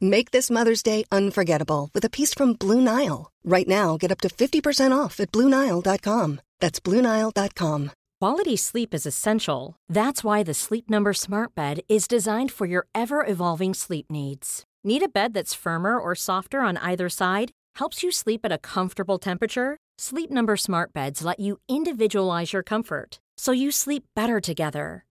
Make this Mother's Day unforgettable with a piece from Blue Nile. Right now, get up to 50% off at BlueNile.com. That's BlueNile.com. Quality sleep is essential. That's why the Sleep Number Smart Bed is designed for your ever-evolving sleep needs. Need a bed that's firmer or softer on either side? Helps you sleep at a comfortable temperature? Sleep Number Smart Beds let you individualize your comfort, so you sleep better together.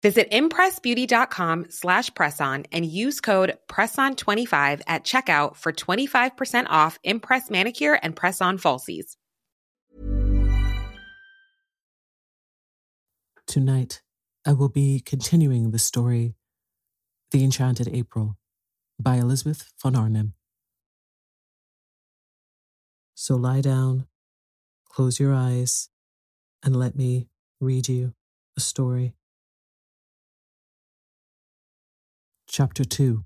Visit impressbeauty.com/presson and use code PRESSON25 at checkout for 25% off Impress manicure and press on falsies. Tonight, I will be continuing the story The Enchanted April by Elizabeth von Arnim. So lie down, close your eyes, and let me read you a story. Chapter 2.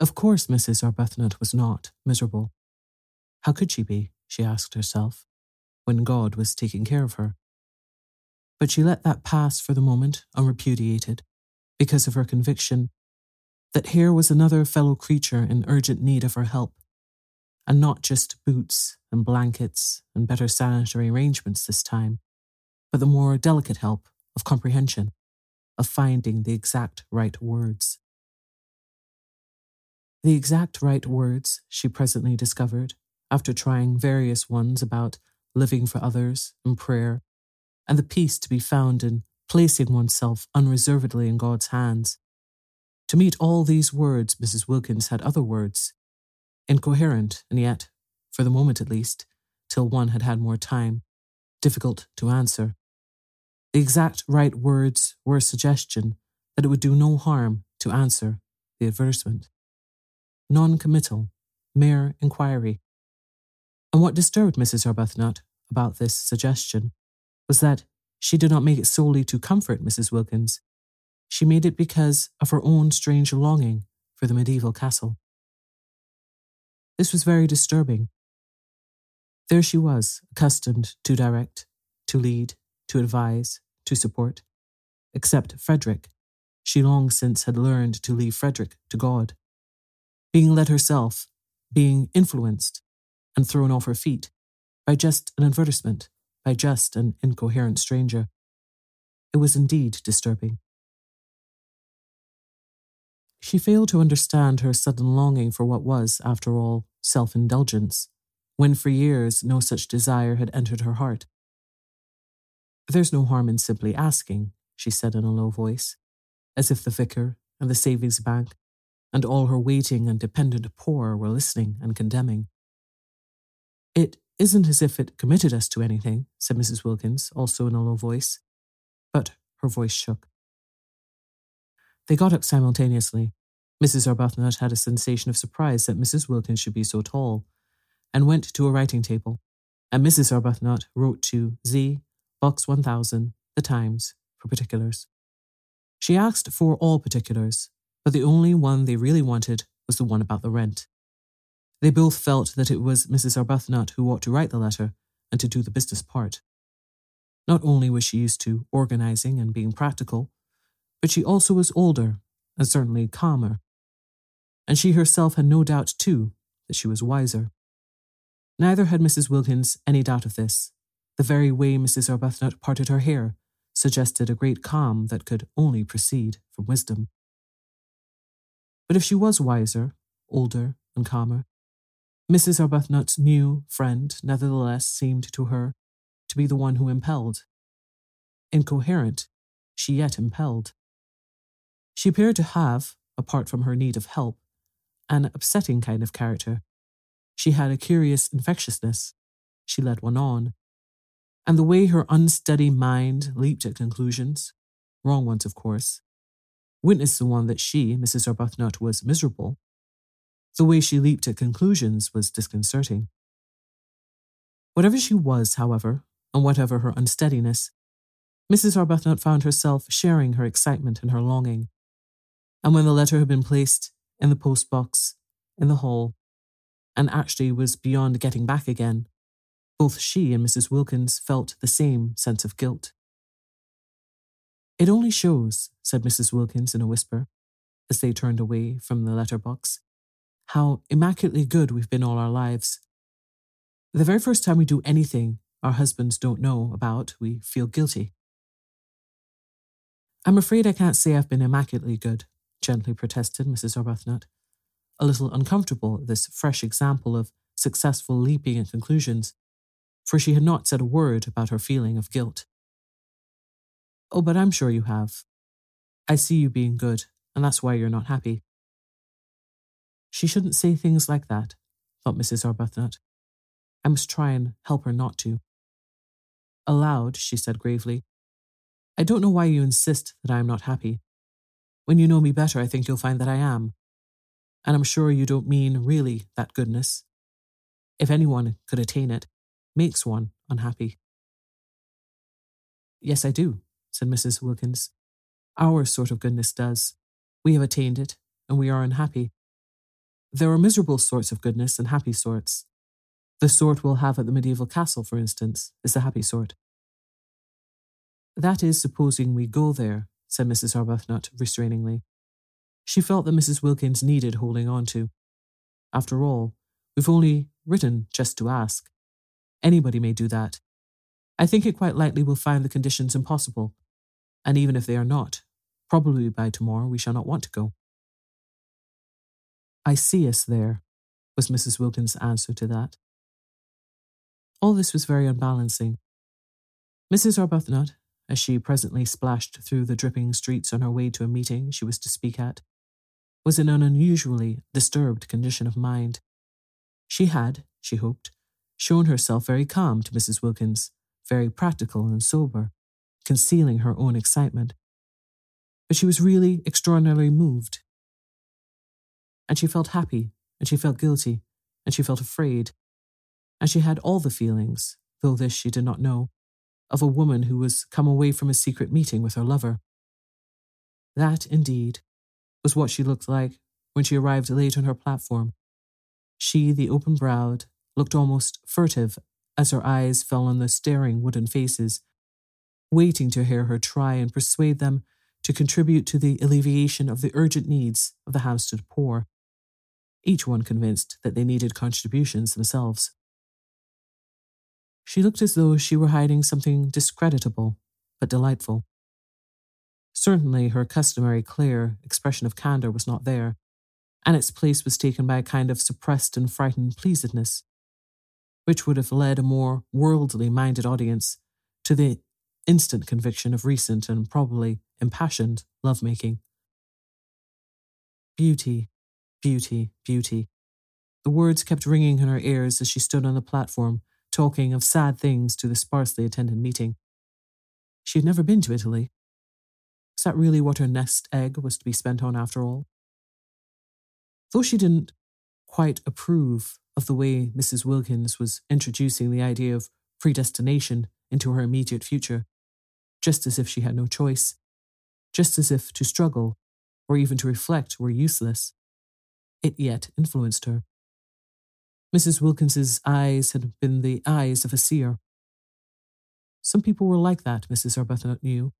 Of course Mrs. Arbuthnot was not miserable. How could she be, she asked herself, when God was taking care of her? But she let that pass for the moment unrepudiated, because of her conviction that here was another fellow creature in urgent need of her help, and not just boots and blankets and better sanitary arrangements this time, but the more delicate help of comprehension, of finding the exact right words. The exact right words, she presently discovered, after trying various ones about living for others and prayer, and the peace to be found in placing oneself unreservedly in God's hands. To meet all these words, Mrs. Wilkins had other words, incoherent and yet, for the moment at least, till one had had more time, difficult to answer. The exact right words were a suggestion that it would do no harm to answer the advertisement. Non-committal, mere inquiry. And what disturbed Mrs. Arbuthnot about this suggestion was that she did not make it solely to comfort Mrs. Wilkins. She made it because of her own strange longing for the medieval castle, This was very disturbing. There she was, accustomed to direct, to lead, to advise, to support, except Frederick. She long since had learned to leave Frederick to God. Being led herself, being influenced, and thrown off her feet, by just an advertisement, by just an incoherent stranger. It was indeed disturbing. She failed to understand her sudden longing for what was, after all, self-indulgence, when for years no such desire had entered her heart. "There's no harm in simply asking," she said in a low voice, as if the vicar and the savings bank and all her waiting and dependent poor were listening and condemning. "It isn't as if it committed us to anything," said Mrs. Wilkins, also in a low voice, but her voice shook. They got up simultaneously. Mrs. Arbuthnot had a sensation of surprise that Mrs. Wilkins should be so tall, and went to a writing table, and Mrs. Arbuthnot wrote to Z, Box 1000, The Times, for particulars. She asked for all particulars, but the only one they really wanted was the one about the rent. They both felt that it was Mrs. Arbuthnot who ought to write the letter and to do the business part. Not only was she used to organizing and being practical, but she also was older and certainly calmer. And she herself had no doubt, too, that she was wiser. Neither had Mrs. Wilkins any doubt of this. The very way Mrs. Arbuthnot parted her hair suggested a great calm that could only proceed from wisdom. But if she was wiser, older, and calmer, Mrs. Arbuthnot's new friend nevertheless seemed to her to be the one who impelled. Incoherent, she yet impelled. She appeared to have, apart from her need of help, an upsetting kind of character. She had a curious infectiousness. She led one on. And the way her unsteady mind leaped at conclusions, wrong ones of course, witness the one that she, Mrs. Arbuthnot, was miserable, the way she leaped at conclusions was disconcerting. Whatever she was, however, and whatever her unsteadiness, Mrs. Arbuthnot found herself sharing her excitement and her longing. And when the letter had been placed in the postbox, in the hall, and actually was beyond getting back again, both she and Mrs. Wilkins felt the same sense of guilt. "It only shows," said Mrs. Wilkins in a whisper, as they turned away from the letterbox, "how immaculately good we've been all our lives. The very first time we do anything our husbands don't know about, we feel guilty." "I'm afraid I can't say I've been immaculately good," gently protested Mrs. Arbuthnot, a little uncomfortable at this fresh example of successful leaping at conclusions, for she had not said a word about her feeling of guilt. "Oh, but I'm sure you have. I see you being good, and that's why you're not happy." She shouldn't say things like that, thought Mrs. Arbuthnot. I must try and help her not to. Aloud, she said gravely, "I don't know why you insist that I am not happy. When you know me better, I think you'll find that I am. And I'm sure you don't mean really that goodness, if anyone could attain it, makes one unhappy." "Yes, I do," said Mrs. Wilkins. "Our sort of goodness does. We have attained it, and we are unhappy. There are miserable sorts of goodness and happy sorts. The sort we'll have at the medieval castle, for instance, is the happy sort." "That is, supposing we go there," said Mrs. Arbuthnot restrainingly. She felt that Mrs. Wilkins needed holding on to. After all, we've only written just to ask. Anybody may do that. I think it quite likely we'll find the conditions impossible, and even if they are not, probably by tomorrow we shall not want to go. "I see us there," was Mrs. Wilkins' answer to that. All this was very unbalancing. Mrs. Arbuthnot, as she presently splashed through the dripping streets on her way to a meeting she was to speak at, was in an unusually disturbed condition of mind. She had, she hoped, shown herself very calm to Mrs. Wilkins, very practical and sober, concealing her own excitement. But she was really extraordinarily moved. And she felt happy, and she felt guilty, and she felt afraid, and she had all the feelings, though this she did not know, of a woman who was come away from a secret meeting with her lover. That, indeed, was what she looked like when she arrived late on her platform. She, the open-browed, looked almost furtive as her eyes fell on the staring wooden faces, waiting to hear her try and persuade them to contribute to the alleviation of the urgent needs of the Hampstead poor, each one convinced that they needed contributions themselves. She looked as though she were hiding something discreditable but delightful. Certainly her customary clear expression of candour was not there, and its place was taken by a kind of suppressed and frightened pleasedness, which would have led a more worldly-minded audience to the instant conviction of recent and probably impassioned lovemaking. Beauty, beauty, beauty. The words kept ringing in her ears as she stood on the platform, talking of sad things to the sparsely attended meeting. She had never been to Italy. Is that really what her nest egg was to be spent on after all? Though she didn't quite approve of the way Mrs. Wilkins was introducing the idea of predestination into her immediate future, just as if she had no choice, just as if to struggle or even to reflect were useless, it yet influenced her. Mrs. Wilkins's eyes had been the eyes of a seer. Some people were like that, Mrs. Arbuthnot knew,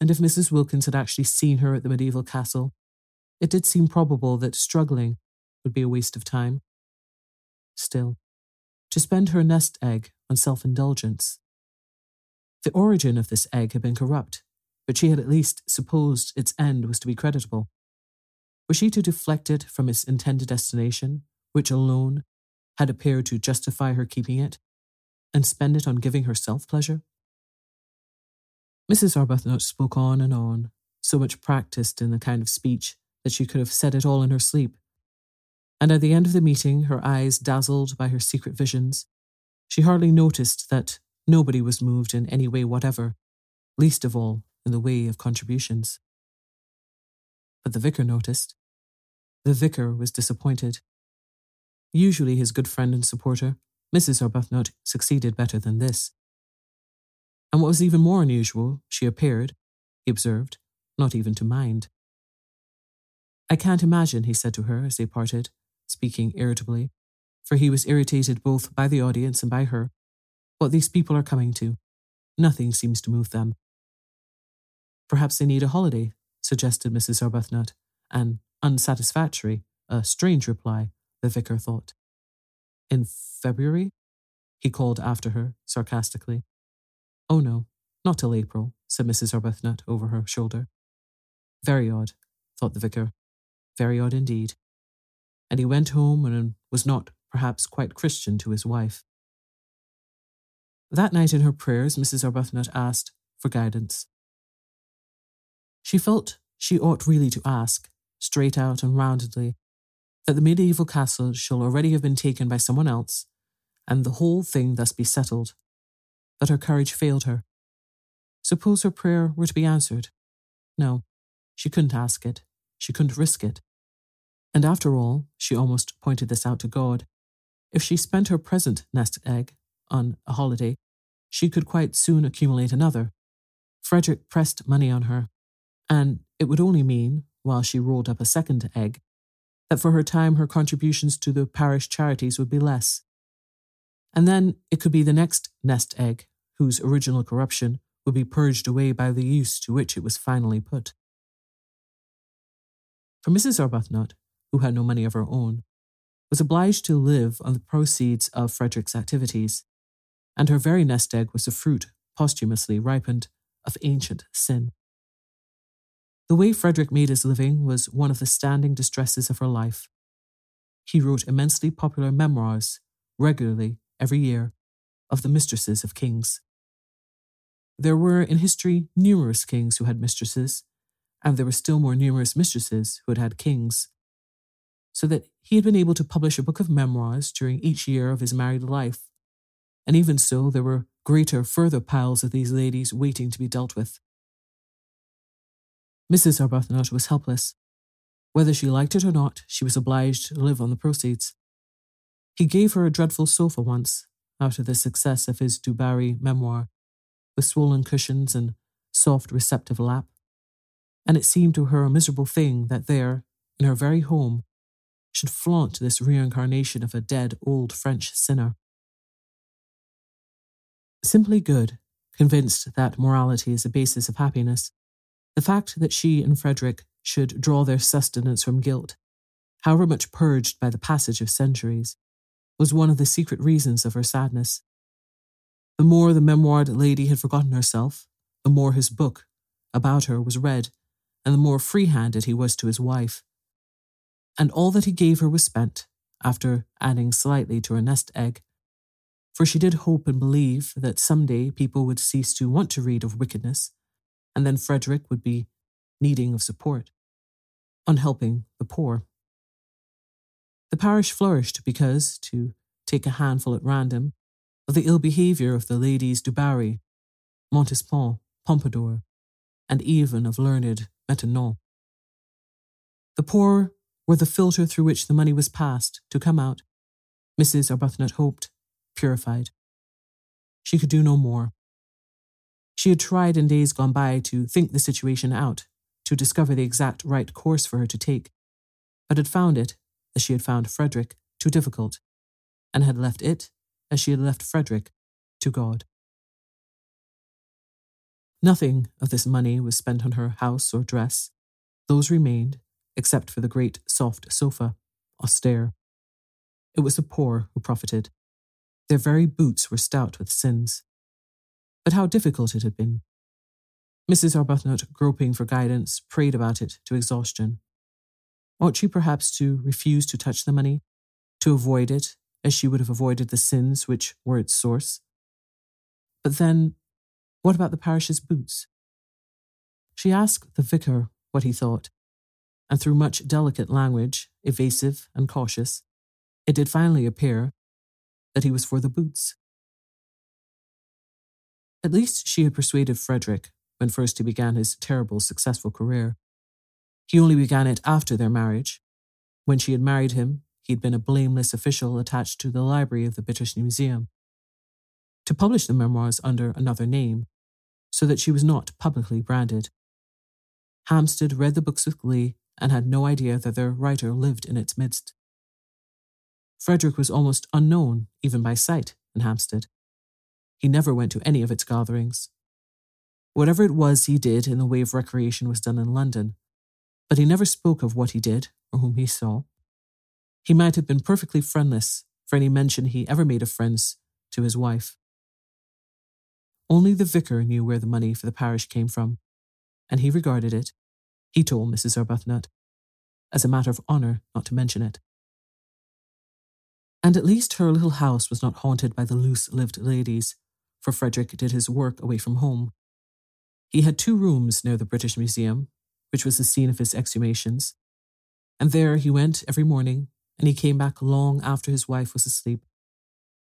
and if Mrs. Wilkins had actually seen her at the medieval castle, it did seem probable that struggling would be a waste of time. Still, to spend her nest egg on self-indulgence. The origin of this egg had been corrupt, but she had at least supposed its end was to be creditable. Was she to deflect it from its intended destination, which alone had appeared to justify her keeping it, and spend it on giving herself pleasure? Mrs. Arbuthnot spoke on, so much practised in the kind of speech that she could have said it all in her sleep. And at the end of the meeting, her eyes dazzled by her secret visions, she hardly noticed that nobody was moved in any way whatever, least of all in the way of contributions. But the vicar noticed. The vicar was disappointed. Usually his good friend and supporter, Mrs. Arbuthnot succeeded better than this. And what was even more unusual, she appeared, he observed, not even to mind. "I can't imagine," he said to her as they parted, speaking irritably, for he was irritated both by the audience and by her, "what these people are coming to. Nothing seems to move them." "Perhaps they need a holiday," suggested Mrs. Arbuthnot, an unsatisfactory, a strange reply, the vicar thought. "In February?" he called after her, sarcastically. "Oh no, not till April," said Mrs. Arbuthnot over her shoulder. Very odd, thought the vicar. Very odd indeed. And he went home and was not perhaps quite Christian to his wife. That night in her prayers, Mrs. Arbuthnot asked for guidance. She felt she ought really to ask, straight out and roundedly, that the medieval castle shall already have been taken by someone else, and the whole thing thus be settled. But her courage failed her. Suppose her prayer were to be answered? No, she couldn't ask it. She couldn't risk it. And after all, she almost pointed this out to God, if she spent her present nest egg on a holiday, she could quite soon accumulate another. Frederick pressed money on her, and it would only mean, while she rolled up a second egg, that for her time her contributions to the parish charities would be less. And then it could be the next nest egg, whose original corruption would be purged away by the use to which it was finally put. For Mrs. Arbuthnot, who had no money of her own, was obliged to live on the proceeds of Frederick's activities, and her very nest egg was a fruit posthumously ripened of ancient sin. The way Frederick made his living was one of the standing distresses of her life. He wrote immensely popular memoirs, regularly, every year, of the mistresses of kings. There were in history numerous kings who had mistresses, and there were still more numerous mistresses who had had kings, so that he had been able to publish a book of memoirs during each year of his married life, and even so there were greater further piles of these ladies waiting to be dealt with. Mrs. Arbuthnot was helpless. Whether she liked it or not, she was obliged to live on the proceeds. He gave her a dreadful sofa once, after the success of his Dubarry memoir, with swollen cushions and soft receptive lap, and it seemed to her a miserable thing that there, in her very home, should flaunt this reincarnation of a dead old French sinner. Simply good, convinced that morality is a basis of happiness, the fact that she and Frederick should draw their sustenance from guilt, however much purged by the passage of centuries, was one of the secret reasons of her sadness. The more the memoired lady had forgotten herself, the more his book about her was read, and the more free-handed he was to his wife. And all that he gave her was spent, after adding slightly to her nest-egg, for she did hope and believe that someday people would cease to want to read of wickedness, and then Frederick would be needing of support, on helping the poor. The parish flourished because, to take a handful at random, of the ill behaviour of the ladies Dubarry, Montespan, Pompadour, and even of learned Métanon. The poor were the filter through which the money was passed to come out, Mrs. Arbuthnot hoped, purified. She could do no more. She had tried in days gone by to think the situation out, to discover the exact right course for her to take, but had found it, as she had found Frederick, too difficult, and had left it, as she had left Frederick, to God. Nothing of this money was spent on her house or dress. Those remained, except for the great soft sofa, austere. It was the poor who profited. Their very boots were stout with sins. But how difficult it had been. Mrs. Arbuthnot, groping for guidance, prayed about it to exhaustion. Ought she perhaps to refuse to touch the money, to avoid it, as she would have avoided the sins which were its source? But then, what about the parish's boots? She asked the vicar what he thought, and through much delicate language, evasive and cautious, it did finally appear that he was for the boots. At least she had persuaded Frederick when first he began his terrible, successful career. He only began it after their marriage. When she had married him, he had been a blameless official attached to the library of the British Museum, to publish the memoirs under another name, so that she was not publicly branded. Hampstead read the books with glee and had no idea that their writer lived in its midst. Frederick was almost unknown, even by sight, in Hampstead. He never went to any of its gatherings. Whatever it was he did in the way of recreation was done in London, but he never spoke of what he did or whom he saw. He might have been perfectly friendless for any mention he ever made of friends to his wife. Only the vicar knew where the money for the parish came from, and he regarded it, he told Mrs. Arbuthnot, as a matter of honour not to mention it. And at least her little house was not haunted by the loose-lived ladies, for Frederick did his work away from home. He had two rooms near the British Museum, which was the scene of his exhumations, and there he went every morning, and he came back long after his wife was asleep.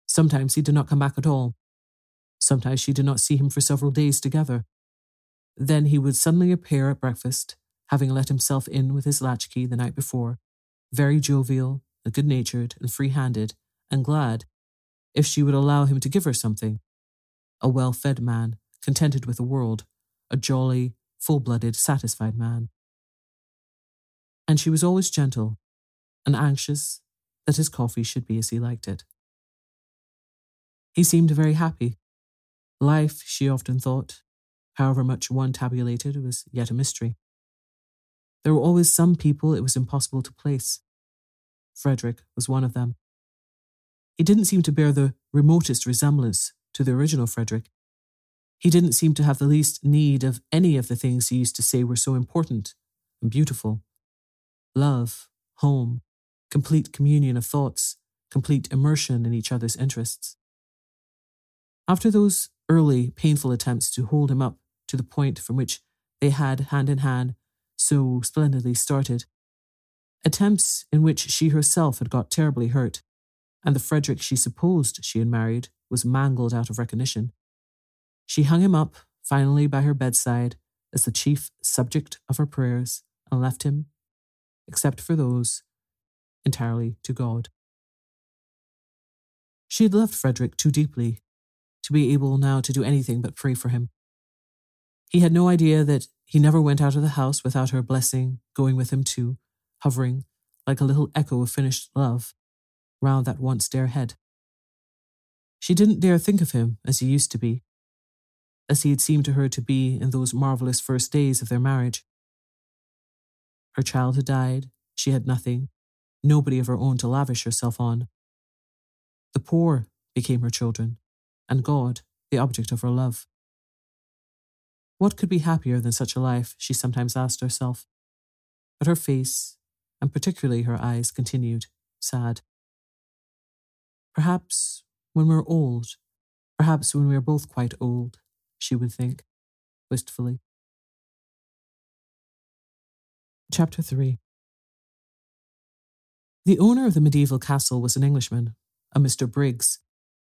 Sometimes he did not come back at all. Sometimes she did not see him for several days together. Then he would suddenly appear at breakfast, having let himself in with his latchkey the night before, very jovial, good-natured and free-handed, and glad, if she would allow him to give her something. A well-fed man, contented with the world, a jolly, full-blooded, satisfied man. And she was always gentle, and anxious that his coffee should be as he liked it. He seemed very happy. Life, she often thought, however much one tabulated, was yet a mystery. There were always some people it was impossible to place. Frederick was one of them. He didn't seem to bear the remotest resemblance to the original Frederick. He didn't seem to have the least need of any of the things he used to say were so important and beautiful. Love, home, complete communion of thoughts, complete immersion in each other's interests. After those early, painful attempts to hold him up to the point from which they had, hand in hand, so splendidly started, attempts in which she herself had got terribly hurt, and the Frederick she supposed she had married was mangled out of recognition. She hung him up, finally, by her bedside as the chief subject of her prayers, and left him, except for those, entirely to God. She had loved Frederick too deeply to be able now to do anything but pray for him. He had no idea that he never went out of the house without her blessing, going with him too, hovering, like a little echo of finished love, round that once dear head. She didn't dare think of him as he used to be, as he had seemed to her to be in those marvellous first days of their marriage. Her child had died, she had nothing, nobody of her own to lavish herself on. The poor became her children, and God the object of her love. What could be happier than such a life, she sometimes asked herself, but her face, and particularly her eyes, continued sad. Perhaps when we're old, perhaps when we're both quite old, she would think, wistfully. Chapter 3. The owner of the medieval castle was an Englishman, a Mr. Briggs,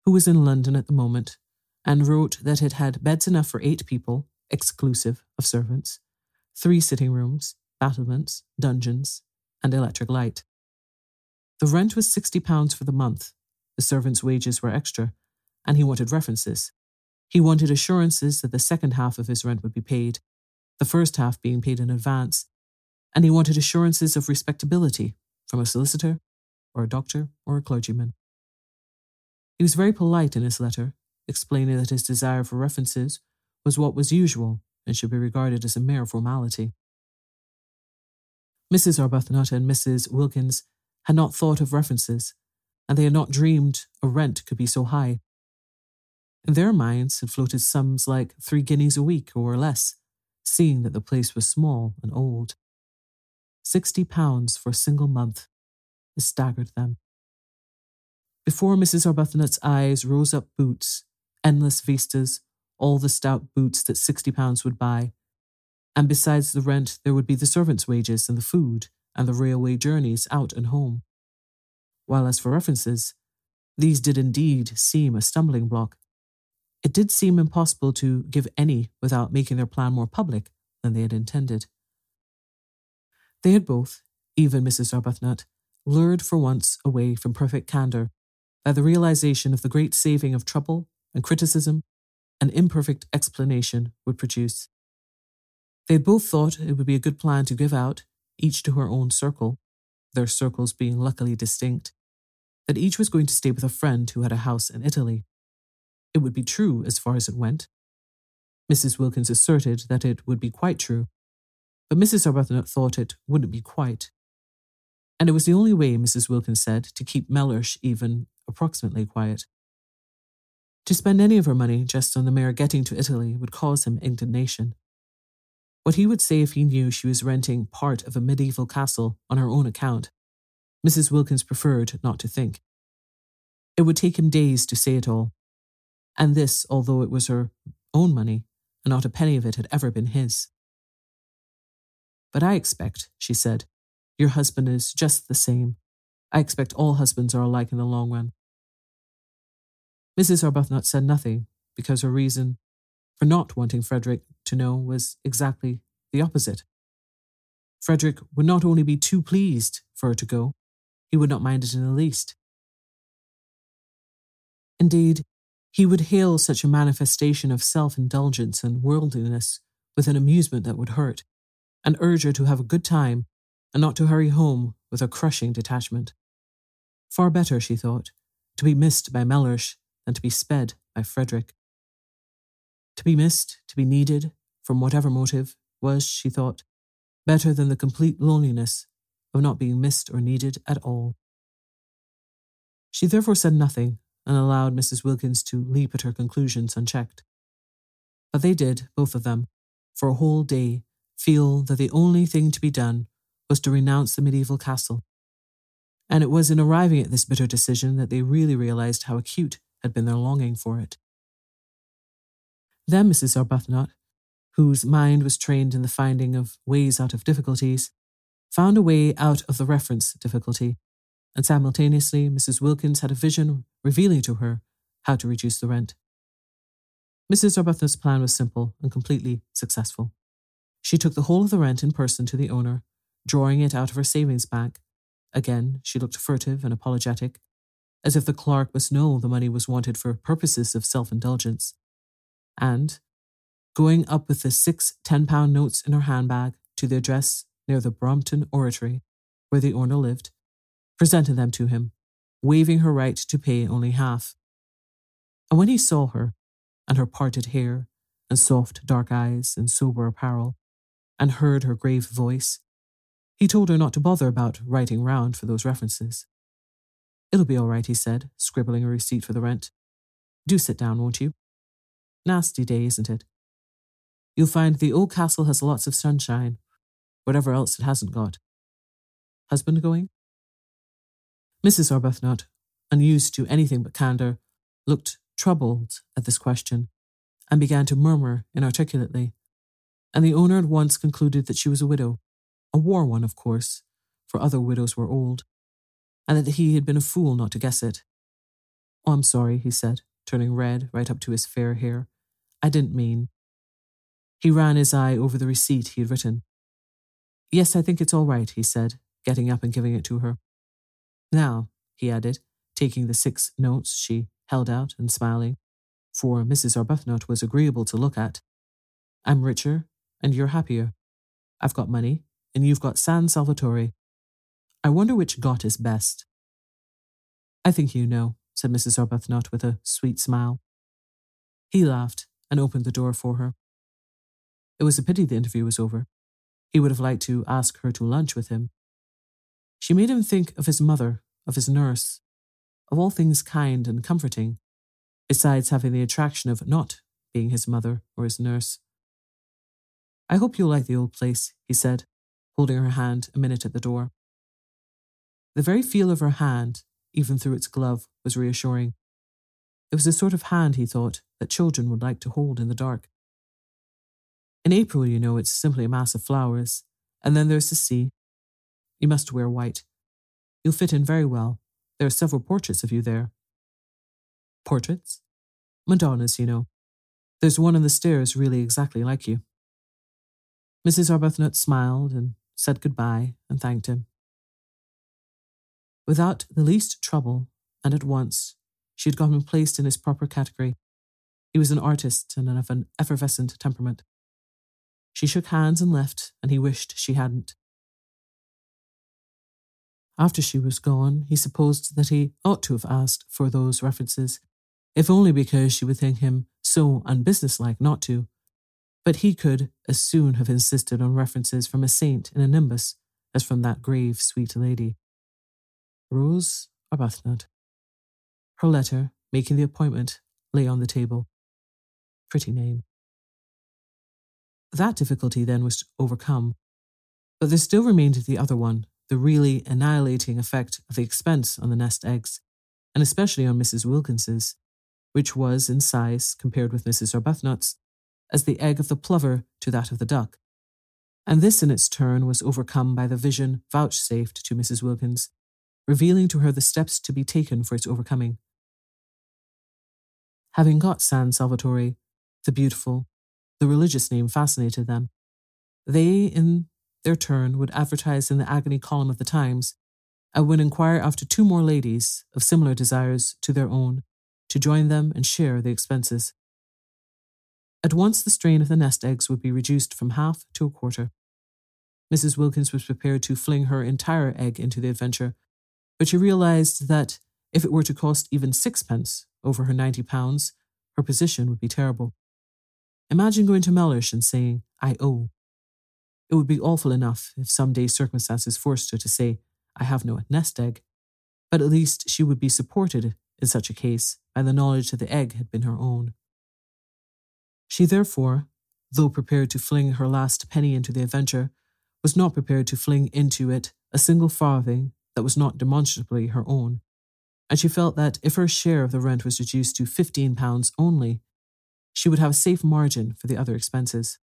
who was in London at the moment, and wrote that it had beds enough for 8 people, exclusive of servants, 3 sitting rooms, battlements, dungeons, and electric light. The rent was £60 for the month, the servants' wages were extra, and he wanted references. He wanted assurances that the second half of his rent would be paid, the first half being paid in advance, and he wanted assurances of respectability from a solicitor, or a doctor, or a clergyman. He was very polite in his letter, explaining that his desire for references was what was usual and should be regarded as a mere formality. Mrs. Arbuthnot and Mrs. Wilkins had not thought of references, and they had not dreamed a rent could be so high. In their minds had floated sums like 3 guineas a week or less, seeing that the place was small and old. £60 for a single month. It staggered them. Before Mrs. Arbuthnot's eyes rose up boots, endless vistas, all the stout boots that £60 would buy. And besides the rent, there would be the servants' wages and the food and the railway journeys out and home. While as for references, these did indeed seem a stumbling block. It did seem impossible to give any without making their plan more public than they had intended. They had both, even Mrs. Arbuthnot, lured for once away from perfect candour by the realisation of the great saving of trouble and criticism an imperfect explanation would produce. They both thought it would be a good plan to give out, each to her own circle, their circles being luckily distinct, that each was going to stay with a friend who had a house in Italy. It would be true as far as it went. Mrs. Wilkins asserted that it would be quite true, but Mrs. Arbuthnot thought it wouldn't be quite. And it was the only way, Mrs. Wilkins said, to keep Mellersh even approximately quiet. To spend any of her money just on the mere getting to Italy would cause him indignation. What he would say if he knew she was renting part of a medieval castle on her own account, Mrs. Wilkins preferred not to think. It would take him days to say it all, and this although it was her own money and not a penny of it had ever been his. But I expect, she said, your husband is just the same. I expect all husbands are alike in the long run. Mrs. Arbuthnot said nothing, because her reason for not wanting Frederick to know was exactly the opposite. Frederick would not only be too pleased for her to go, he would not mind it in the least. Indeed, he would hail such a manifestation of self-indulgence and worldliness with an amusement that would hurt, and urge her to have a good time and not to hurry home with a crushing detachment. Far better, she thought, to be missed by Mellersh than to be sped by Frederick. To be missed, to be needed, from whatever motive, was, she thought, better than the complete loneliness of not being missed or needed at all. She therefore said nothing, and allowed Mrs. Wilkins to leap at her conclusions unchecked. But they did, both of them, for a whole day, feel that the only thing to be done was to renounce the medieval castle. And it was in arriving at this bitter decision that they really realized how acute had been their longing for it. Then Mrs. Arbuthnot, whose mind was trained in the finding of ways out of difficulties, found a way out of the reference difficulty, and simultaneously Mrs. Wilkins had a vision revealing to her how to reduce the rent. Mrs. Arbuthnot's plan was simple and completely successful. She took the whole of the rent in person to the owner, drawing it out of her savings bank. Again, she looked furtive and apologetic, as if the clerk must know the money was wanted for purposes of self-indulgence. And, going up with the 6 £10 notes in her handbag to the address near the Brompton Oratory, where the owner lived, presented them to him, waiving her right to pay only half. And when he saw her, and her parted hair, and soft dark eyes, and sober apparel, and heard her grave voice, he told her not to bother about writing round for those references. "It'll be all right," he said, scribbling a receipt for the rent. "Do sit down, won't you? Nasty day, isn't it? You'll find the old castle has lots of sunshine, whatever else it hasn't got. Husband going?" Mrs. Arbuthnot, unused to anything but candour, looked troubled at this question, and began to murmur inarticulately, and the owner at once concluded that she was a widow, a war one, of course, for other widows were old, and that he had been a fool not to guess it. "Oh, I'm sorry," he said, turning red right up to his fair hair. "I didn't mean." He ran his eye over the receipt he had written. "Yes, I think it's all right," he said, getting up and giving it to her. "Now," he added, taking the 6 notes she held out and smiling, for Mrs. Arbuthnot was agreeable to look at, "I'm richer and you're happier. I've got money and you've got San Salvatore. I wonder which got is best." "I think you know," said Mrs. Arbuthnot with a sweet smile. He laughed and opened the door for her. It was a pity the interview was over. He would have liked to ask her to lunch with him. She made him think of his mother, of his nurse, of all things kind and comforting, besides having the attraction of not being his mother or his nurse. "I hope you'll like the old place," he said, holding her hand a minute at the door. The very feel of her hand, even through its glove, was reassuring. It was the sort of hand, he thought, that children would like to hold in the dark. In April, you know, it's simply a mass of flowers, and then there's the sea. You must wear white. You'll fit in very well. There are several portraits of you there. Portraits? Madonnas, you know. There's one on the stairs really exactly like you. Mrs. Arbuthnot smiled and said goodbye and thanked him. Without the least trouble, and at once, she had got him placed in his proper category. He was an artist and of an effervescent temperament. She shook hands and left, and he wished she hadn't. After she was gone, he supposed that he ought to have asked for those references, if only because she would think him so unbusinesslike not to. But he could as soon have insisted on references from a saint in a nimbus as from that grave, sweet lady. Rose Arbuthnot. Her letter, making the appointment, lay on the table. Pretty name. That difficulty then was overcome, but there still remained the other one, the really annihilating effect of the expense on the nest eggs, and especially on Mrs. Wilkins's, which was in size, compared with Mrs. Arbuthnot's, as the egg of the plover to that of the duck. And this in its turn was overcome by the vision vouchsafed to Mrs. Wilkins, revealing to her the steps to be taken for its overcoming. Having got San Salvatore, the beautiful, the religious name fascinated them. They, in their turn, would advertise in the agony column of the Times, and would inquire after 2 more ladies of similar desires to their own, to join them and share the expenses. At once the strain of the nest eggs would be reduced from half to a quarter. Mrs. Wilkins was prepared to fling her entire egg into the adventure, but she realized that if it were to cost even 6 pence over her £90, her position would be terrible. Imagine going to Mellish and saying, "I owe." It would be awful enough if some day circumstances forced her to say, "I have no nest egg," but at least she would be supported in such a case by the knowledge that the egg had been her own. She therefore, though prepared to fling her last penny into the adventure, was not prepared to fling into it a single farthing that was not demonstrably her own, and she felt that if her share of the rent was reduced to £15 only, she would have a safe margin for the other expenses.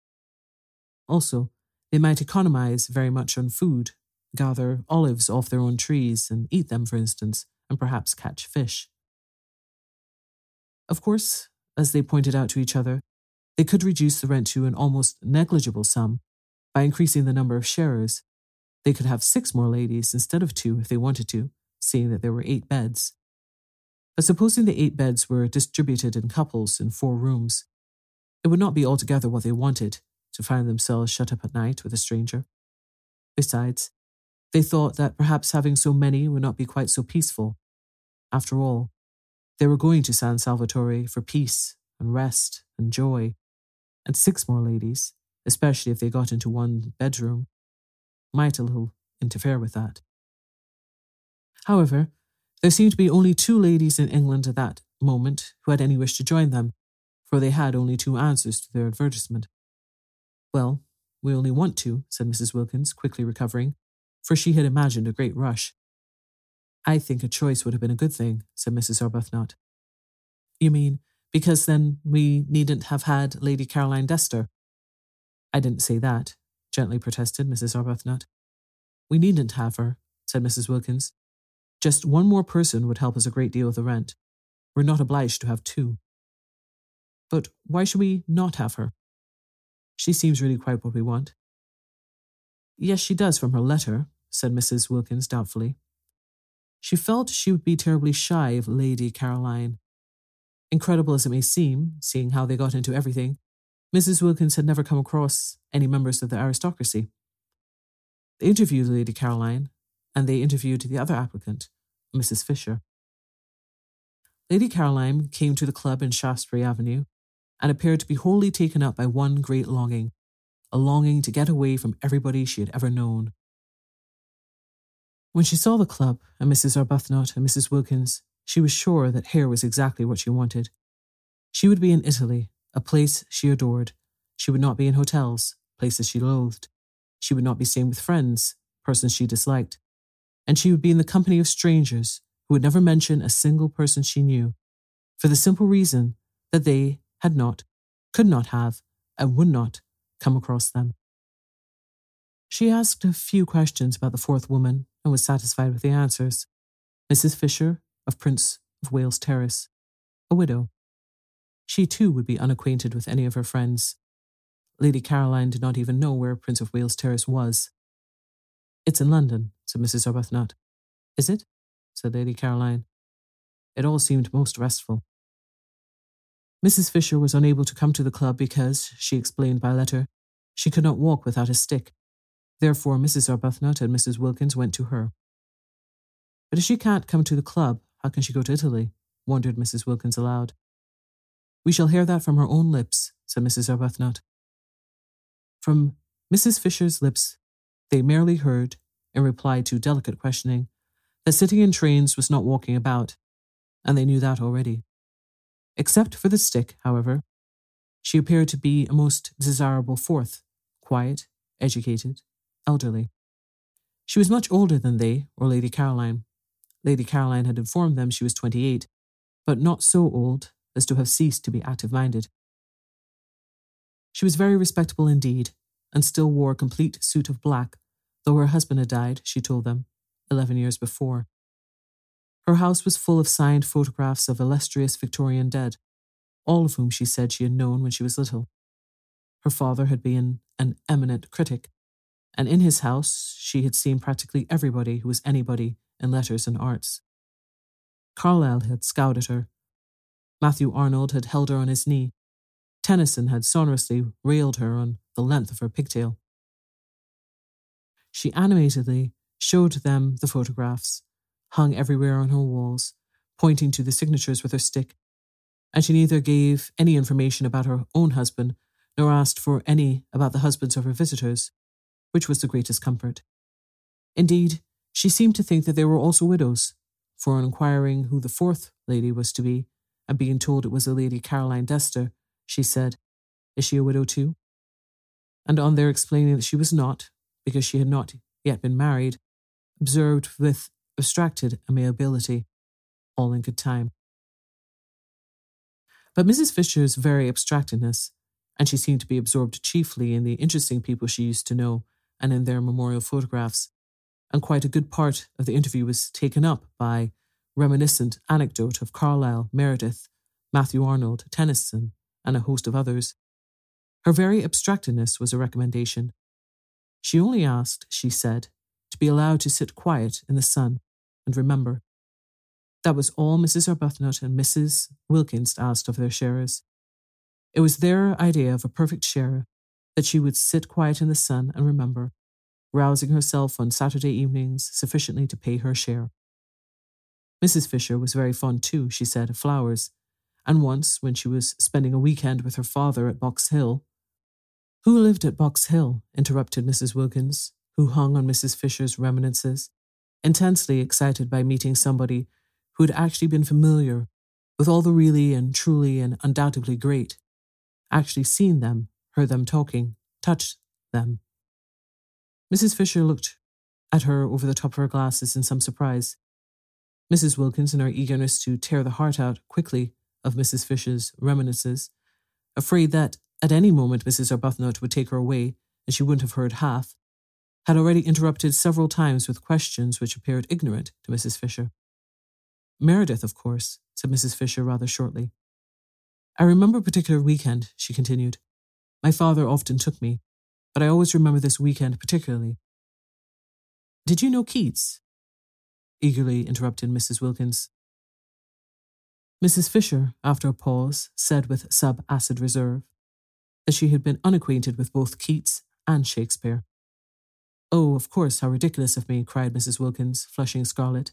Also, they might economize very much on food, gather olives off their own trees and eat them, for instance, and perhaps catch fish. Of course, as they pointed out to each other, they could reduce the rent to an almost negligible sum by increasing the number of sharers. They could have 6 more ladies instead of 2 if they wanted to, seeing that there were 8 beds. But supposing the 8 beds were distributed in couples in 4 rooms, it would not be altogether what they wanted, to find themselves shut up at night with a stranger. Besides, They thought that perhaps having so many would not be quite so peaceful. After all, they were going to San Salvatore for peace and rest and joy, and 6 more ladies, especially if they got into one bedroom, might a little interfere with that. However, there seemed to be only 2 ladies in England at that moment who had any wish to join them, for they had only 2 answers to their advertisement. Well, we only want 2, said Mrs. Wilkins, quickly recovering, for she had imagined a great rush. I think a choice would have been a good thing, said Mrs. Arbuthnot. You mean, because then we needn't have had Lady Caroline Dester? I didn't say that, gently protested Mrs. Arbuthnot. We needn't have her, said Mrs. Wilkins. Just one more person would help us a great deal with the rent. We're not obliged to have 2. But why should we not have her? She seems really quite what we want. Yes, she does from her letter, said Mrs. Wilkins doubtfully. She felt she would be terribly shy of Lady Caroline. Incredible as it may seem, seeing how they got into everything, Mrs. Wilkins had never come across any members of the aristocracy. They interviewed Lady Caroline, and they interviewed the other applicant, Mrs. Fisher. Lady Caroline came to the club in Shaftesbury Avenue and appeared to be wholly taken up by one great longing, a longing to get away from everybody she had ever known. When she saw the club and Mrs. Arbuthnot and Mrs. Wilkins, she was sure that here was exactly what she wanted. She would be in Italy, a place she adored. She would not be in hotels, places she loathed. She would not be staying with friends, persons she disliked. And she would be in the company of strangers who would never mention a single person she knew, for the simple reason that they had not, could not have, and would not come across them. She asked a few questions about the fourth woman and was satisfied with the answers. Mrs. Fisher, of Prince of Wales Terrace, a widow. She too would be unacquainted with any of her friends. Lady Caroline did not even know where Prince of Wales Terrace was. It's in London, said Mrs. Arbuthnot. Is it? said Lady Caroline. It all seemed most restful. Mrs. Fisher was unable to come to the club because, she explained by letter, she could not walk without a stick. Therefore, Mrs. Arbuthnot and Mrs. Wilkins went to her. But if she can't come to the club, how can she go to Italy? Wondered Mrs. Wilkins aloud. We shall hear that from her own lips, said Mrs. Arbuthnot. From Mrs. Fisher's lips, they merely heard, in reply to delicate questioning, that sitting in trains was not walking about, and they knew that already. Except for the stick, however, she appeared to be a most desirable fourth, quiet, educated, elderly. She was much older than they, or Lady Caroline. Lady Caroline had informed them she was 28, but not so old as to have ceased to be active-minded. She was very respectable indeed, and still wore a complete suit of black, though her husband had died, she told them, 11 years before. Her house was full of signed photographs of illustrious Victorian dead, all of whom she said she had known when she was little. Her father had been an eminent critic, and in his house she had seen practically everybody who was anybody in letters and arts. Carlyle had scowled at her. Matthew Arnold had held her on his knee. Tennyson had sonorously railed her on the length of her pigtail. She animatedly showed them the photographs, hung everywhere on her walls, pointing to the signatures with her stick, and she neither gave any information about her own husband nor asked for any about the husbands of her visitors, which was the greatest comfort. Indeed, she seemed to think that they were also widows, for on inquiring who the fourth lady was to be, and being told it was a Lady Caroline Dester, she said, "Is she a widow too?" And on their explaining that she was not, because she had not yet been married, observed with abstracted amiability, all in good time. But Mrs. Fisher's very abstractedness, and she seemed to be absorbed chiefly in the interesting people she used to know and in their memorial photographs, and quite a good part of the interview was taken up by reminiscent anecdote of Carlyle, Meredith, Matthew Arnold, Tennyson, and a host of others. Her very abstractedness was a recommendation. She only asked, she said, to be allowed to sit quiet in the sun and remember. That was all Mrs. Arbuthnot and Mrs. Wilkins asked of their sharers. It was their idea of a perfect sharer that she would sit quiet in the sun and remember, rousing herself on Saturday evenings sufficiently to pay her share. Mrs. Fisher was very fond too, she said, of flowers, and once, when she was spending a weekend with her father at Box Hill— "Who lived at Box Hill?" interrupted Mrs. Wilkins, who hung on Mrs. Fisher's reminiscences, intensely excited by meeting somebody who had actually been familiar with all the really and truly and undoubtedly great, actually seen them, heard them talking, touched them. Mrs. Fisher looked at her over the top of her glasses in some surprise. Mrs. Wilkins, in her eagerness to tear the heart out quickly of Mrs. Fisher's reminiscences, afraid that at any moment Mrs. Arbuthnot would take her away and she wouldn't have heard half, had already interrupted several times with questions which appeared ignorant to Mrs. Fisher. "Meredith, of course," said Mrs. Fisher rather shortly. "I remember a particular weekend," she continued. "My father often took me, but I always remember this weekend particularly." "Did you know Keats?" eagerly interrupted Mrs. Wilkins. Mrs. Fisher, after a pause, said with sub-acid reserve that she had been unacquainted with both Keats and Shakespeare. "Oh, of course, how ridiculous of me," cried Mrs. Wilkins, flushing scarlet.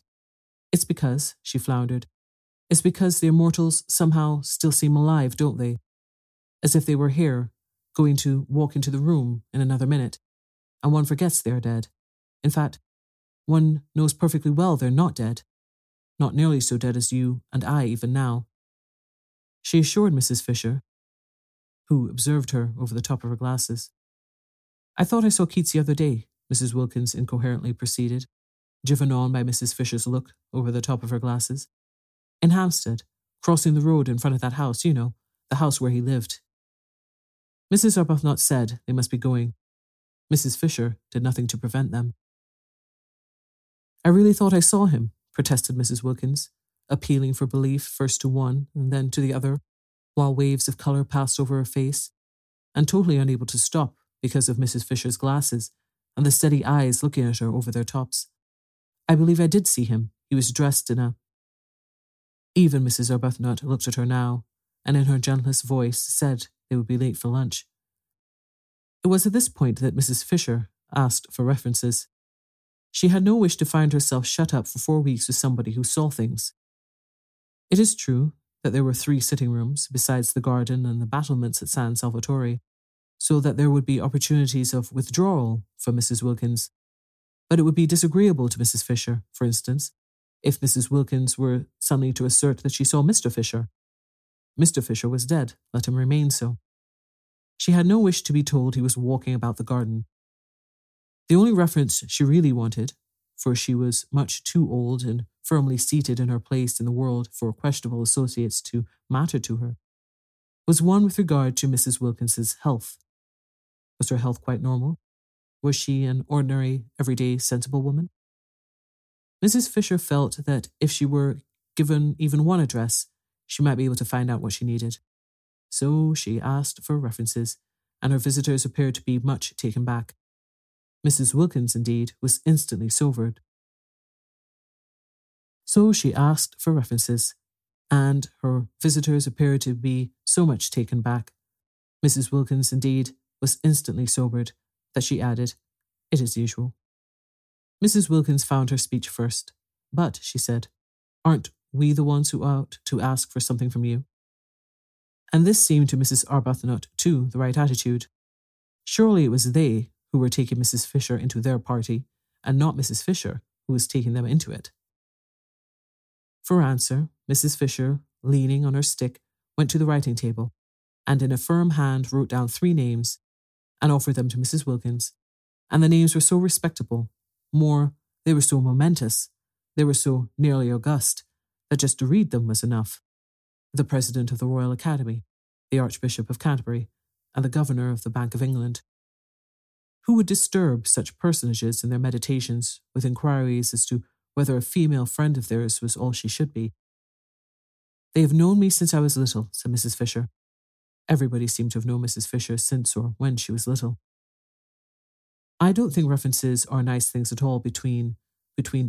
"It's because," she floundered, "it's because the immortals somehow still seem alive, don't they? As if they were here, going to walk into the room in another minute, and one forgets they're dead. In fact, one knows perfectly well they're not dead, not nearly so dead as you and I even now." She assured Mrs. Fisher, who observed her over the top of her glasses. "I thought I saw Keats the other day," Mrs. Wilkins incoherently proceeded, driven on by Mrs. Fisher's look over the top of her glasses. "In Hampstead, crossing the road in front of that house, you know, the house where he lived." Mrs. Arbuthnot said they must be going. Mrs. Fisher did nothing to prevent them. "I really thought I saw him," protested Mrs. Wilkins, appealing for belief first to one and then to the other, while waves of colour passed over her face, and totally unable to stop because of Mrs. Fisher's glasses and the steady eyes looking at her over their tops. "I believe I did see him. He was dressed in a—" Even Mrs. Arbuthnot looked at her now, and in her gentlest voice said they would be late for lunch. It was at this point that Mrs. Fisher asked for references. She had no wish to find herself shut up for 4 weeks with somebody who saw things. It is true that there were 3 sitting rooms, besides the garden and the battlements at San Salvatore, so that there would be opportunities of withdrawal for Mrs. Wilkins. But it would be disagreeable to Mrs. Fisher, for instance, if Mrs. Wilkins were suddenly to assert that she saw Mr. Fisher. Mr. Fisher was dead, let him remain so. She had no wish to be told he was walking about the garden. The only reference she really wanted, for she was much too old and firmly seated in her place in the world for questionable associates to matter to her, was one with regard to Mrs. Wilkins's health. Was her health quite normal? Was she an ordinary, everyday, sensible woman? Mrs. Fisher felt that if she were given even one address, she might be able to find out what she needed. So she asked for references, and her visitors appeared to be much taken back. Mrs. Wilkins, indeed, was instantly sobered. So she asked for references, and her visitors appeared to be so much taken back. Mrs. Wilkins, indeed, was instantly sobered, that she added, "It is usual." Mrs. Wilkins found her speech first. "But," she said, "aren't we the ones who ought to ask for something from you?" And this seemed to Mrs. Arbuthnot, too, the right attitude. Surely it was they who were taking Mrs. Fisher into their party, and not Mrs. Fisher who was taking them into it. For answer, Mrs. Fisher, leaning on her stick, went to the writing table, and in a firm hand wrote down 3 names, and offered them to Mrs. Wilkins, and the names were so respectable, more, they were so momentous, they were so nearly august, that just to read them was enough. The President of the Royal Academy, the Archbishop of Canterbury, and the Governor of the Bank of England. Who would disturb such personages in their meditations with inquiries as to whether a female friend of theirs was all she should be? "They have known me since I was little," said Mrs. Fisher. Everybody seemed to have known Mrs. Fisher since or when she was little. "I don't think references are nice things at all between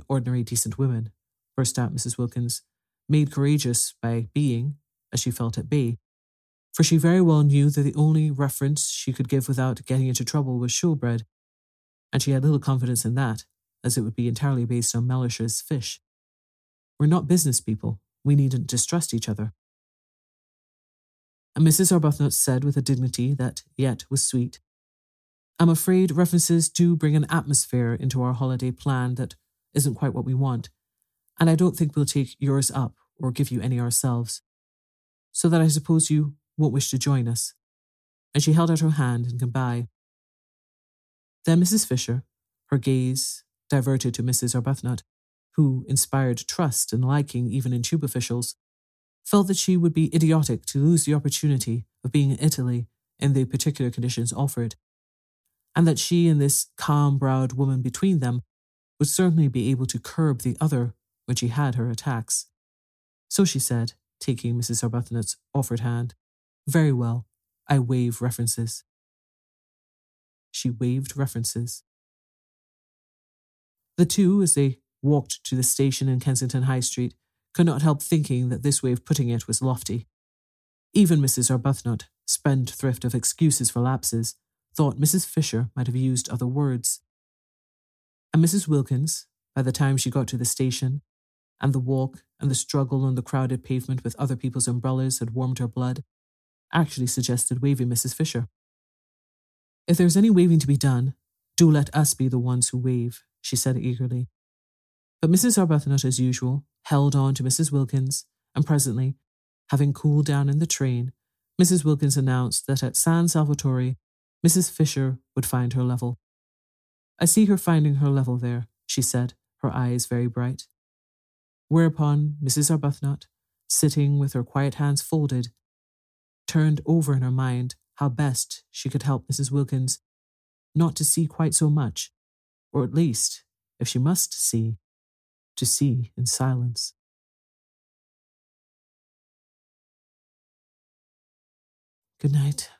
ordinary decent women," burst out Mrs. Wilkins, made courageous by being, as she felt, at bay, for she very well knew that the only reference she could give without getting into trouble was shulbread, and she had little confidence in that, as it would be entirely based on Mellish's fish. We're not business people. We needn't distrust each other. And Mrs. Arbuthnot said with a dignity that yet was sweet, I'm afraid references do bring an atmosphere into our holiday plan that isn't quite what we want, and I don't think we'll take yours up or give you any ourselves, so that I suppose you won't wish to join us. And she held out her hand in goodbye. Then Mrs. Fisher, her gaze diverted to Mrs. Arbuthnot, who inspired trust and liking even in tube officials, felt that she would be idiotic to lose the opportunity of being in Italy in the particular conditions offered, and that she and this calm-browed woman between them would certainly be able to curb the other when she had her attacks. So she said, taking Mrs. Arbuthnot's offered hand, Very well, I waive references. She waived references. The two, as they walked to the station in Kensington High Street, could not help thinking that this way of putting it was lofty. Even Mrs. Arbuthnot, spendthrift of excuses for lapses, thought Mrs. Fisher might have used other words. And Mrs. Wilkins, by the time she got to the station, and the walk and the struggle on the crowded pavement with other people's umbrellas had warmed her blood, actually suggested waving Mrs. Fisher. If there's any waving to be done, do let us be the ones who wave, she said eagerly. But Mrs. Arbuthnot, as usual, held on to Mrs. Wilkins, and presently, having cooled down in the train, Mrs. Wilkins announced that at San Salvatore, Mrs. Fisher would find her level. I see her finding her level there, she said, her eyes very bright. Whereupon Mrs. Arbuthnot, sitting with her quiet hands folded, turned over in her mind how best she could help Mrs. Wilkins not to see quite so much, or at least, if she must see, to see in silence. Good night.